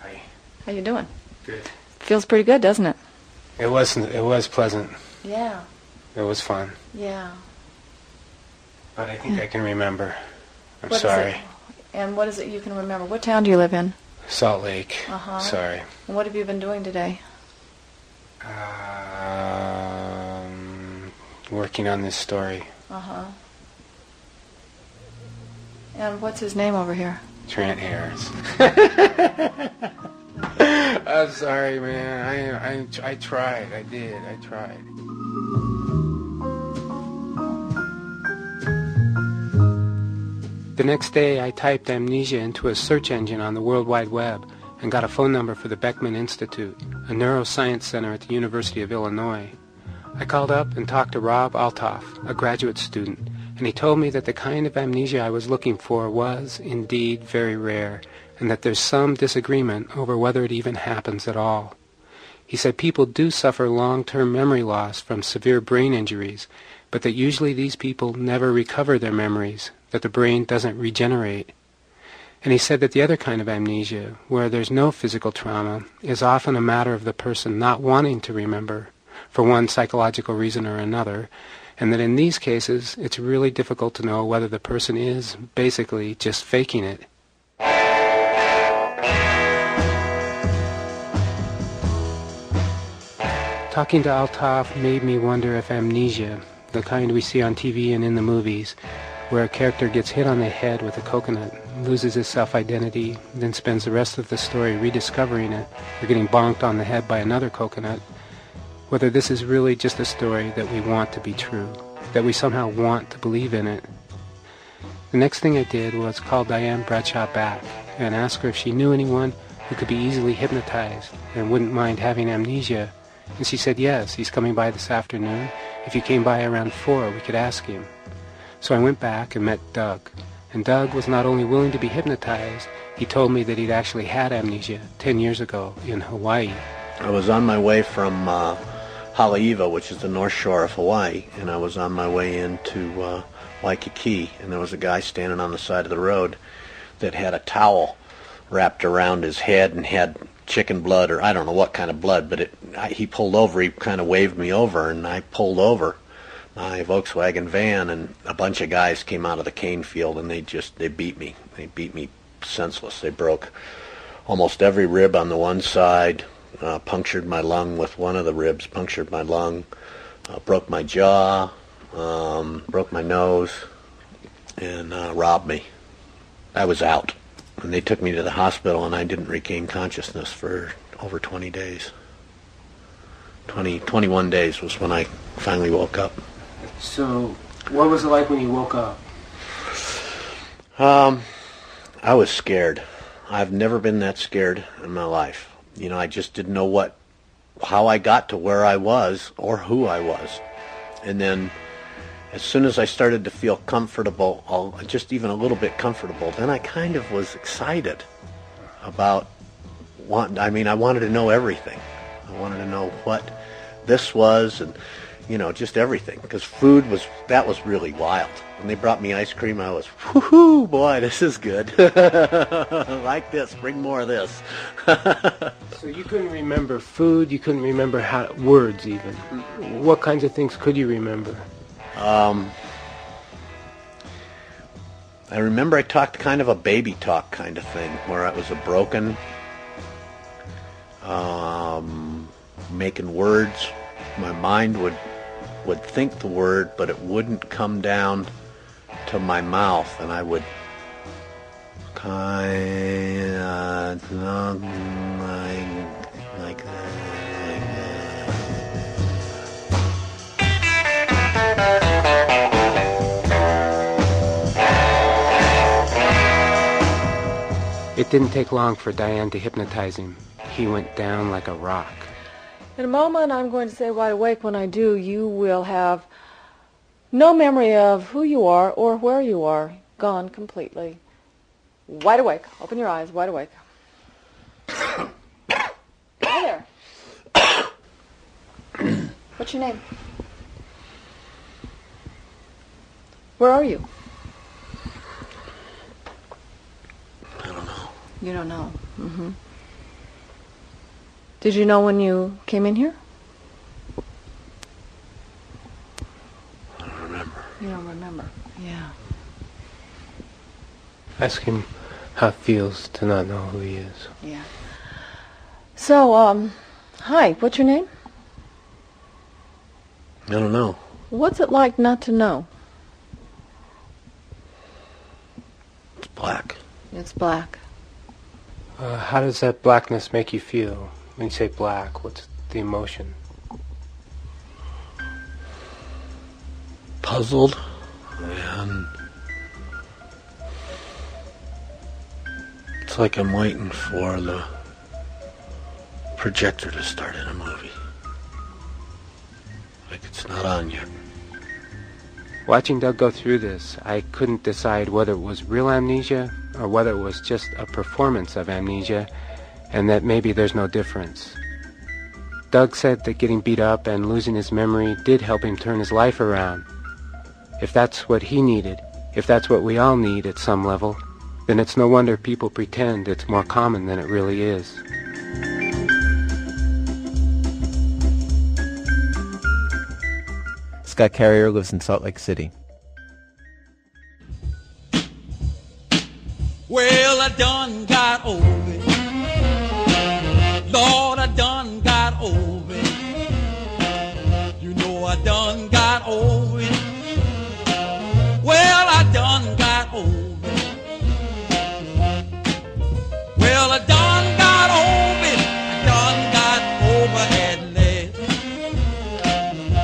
Hi. How you doing? Good. Feels pretty good, doesn't it? It was it was pleasant. Yeah. It was fun. Yeah. But I think I can remember. I'm what sorry. Is it? And what is it you can remember? What town do you live in? Salt Lake. Uh-huh. Sorry. And what have you been doing today? Um, working on this story. Uh-huh. And what's his name over here? Trent Harris. I'm sorry, man. I, I, I tried. I did. I tried. The next day, I typed amnesia into a search engine on the World Wide Web and got a phone number for the Beckman Institute, a neuroscience center at the University of Illinois. I called up and talked to Rob Altoff, a graduate student, and he told me that the kind of amnesia I was looking for was, indeed, very rare, and that there's some disagreement over whether it even happens at all. He said people do suffer long-term memory loss from severe brain injuries, but that usually these people never recover their memories, that the brain doesn't regenerate. And he said that the other kind of amnesia, where there's no physical trauma, is often a matter of the person not wanting to remember, for one psychological reason or another, and that in these cases, it's really difficult to know whether the person is basically just faking it. Talking to Altoff made me wonder if amnesia, the kind we see on T V and in the movies, where a character gets hit on the head with a coconut, loses his self-identity, then spends the rest of the story rediscovering it, or getting bonked on the head by another coconut, whether this is really just a story that we want to be true, that we somehow want to believe in it. The next thing I did was call Diane Bradshaw back and ask her if she knew anyone who could be easily hypnotized and wouldn't mind having amnesia. And she said, yes, he's coming by this afternoon. If he came by around four, we could ask him. So I went back and met Doug. And Doug was not only willing to be hypnotized, he told me that he'd actually had amnesia ten years ago in Hawaii. I was on my way from... Uh Haleiwa, which is the north shore of Hawaii, and I was on my way into uh, Waikiki, and there was a guy standing on the side of the road that had a towel wrapped around his head and had chicken blood, or I don't know what kind of blood, but it, I, he pulled over, he kind of waved me over, and I pulled over my Volkswagen van, and a bunch of guys came out of the cane field, and they just, they beat me. They beat me senseless. They broke almost every rib on the one side, Uh, punctured my lung with one of the ribs, punctured my lung, uh, broke my jaw, um, broke my nose, and uh, robbed me. I was out. And they took me to the hospital, and I didn't regain consciousness for over twenty days. twenty, twenty-one days was when I finally woke up. So what was it like when you woke up? Um, I was scared. I've never been that scared in my life. You know, I just didn't know what, how I got to where I was or who I was. And then as soon as I started to feel comfortable, just even a little bit comfortable, then I kind of was excited about, want, I mean, I wanted to know everything. I wanted to know what this was and, you know, just everything. Because food was, that was really wild. When they brought me ice cream, I was, whoo-hoo, boy, this is good. Like this, bring more of this. So you couldn't remember food, you couldn't remember how, words even. What kinds of things could you remember? Um, I remember I talked kind of a baby talk kind of thing, where it was a broken, um, making words. My mind would, would think the word, but it wouldn't come down to my mouth, and I would kind of like, like that. It didn't take long for Diane to hypnotize him. He went down like a rock. In a moment, I'm going to say wide awake. When I do, you will have no memory of who you are or where you are. Gone completely. Wide awake. Open your eyes. Wide awake. Hi there. What's your name? Where are you? You don't know. Mm-hmm. Did you know when you came in here? I don't remember. You don't remember. Yeah. Ask him how it feels to not know who he is. Yeah. So, um, hi, what's your name? I don't know. What's it like not to know? It's black. It's black. Uh, how does that blackness make you feel? When you say black, what's the emotion? Puzzled and it's like I'm waiting for the projector to start in a movie. Like it's not on yet. Watching Doug go through this, I couldn't decide whether it was real amnesia or whether it was just a performance of amnesia, and that maybe there's no difference. Doug said that getting beat up and losing his memory did help him turn his life around. If that's what he needed, if that's what we all need at some level, then it's no wonder people pretend it's more common than it really is. Scott Carrier lives in Salt Lake City. Well, I done got over it. Lord, I done got over it. You know I done got over it. Well, I done got over it. Well, I done got over it. I done got over at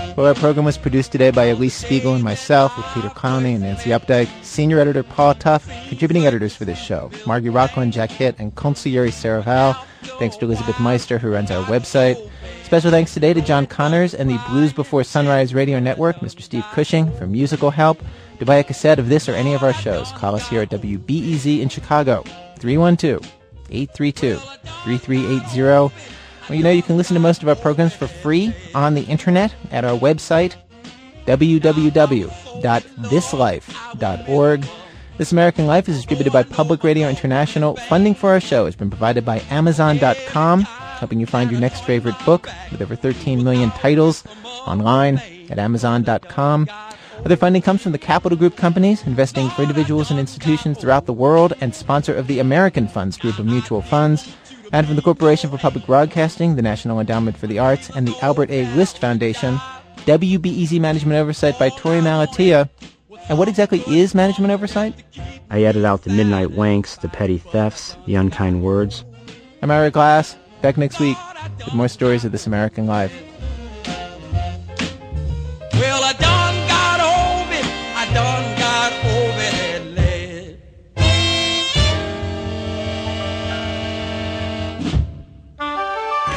last. Well, our program was produced today by Elise Spiegel and myself, with Peter Clowney and Nancy Updike, senior editor Paul Tuff, contributing editors for this show, Margie Rockland, Jack Hitt, and Consigliere Saraval. Thanks to Elizabeth Meister, who runs our website. Special thanks today to John Connors and the Blues Before Sunrise Radio Network, Mister Steve Cushing, for musical help. To buy a cassette of this or any of our shows, call us here at W B E Z in Chicago, three one two, eight three two, three three eight zero. Well, you know, you can listen to most of our programs for free on the internet at our website, w w w dot this life dot org. This American Life is distributed by Public Radio International. Funding for our show has been provided by Amazon dot com, helping you find your next favorite book with over thirteen million titles online at Amazon dot com. Other funding comes from the Capital Group companies, investing for individuals and institutions throughout the world, and sponsor of the American Funds group of mutual funds, and from the Corporation for Public Broadcasting, the National Endowment for the Arts, and the Albert A. List Foundation. W B E Z management oversight by Tori Malatia. And what exactly is management oversight? I edit out the midnight wanks, the petty thefts, the unkind words. I'm Ira Glass. Back next week with more stories of This American Life. Well, I done got over it. I done got over it. P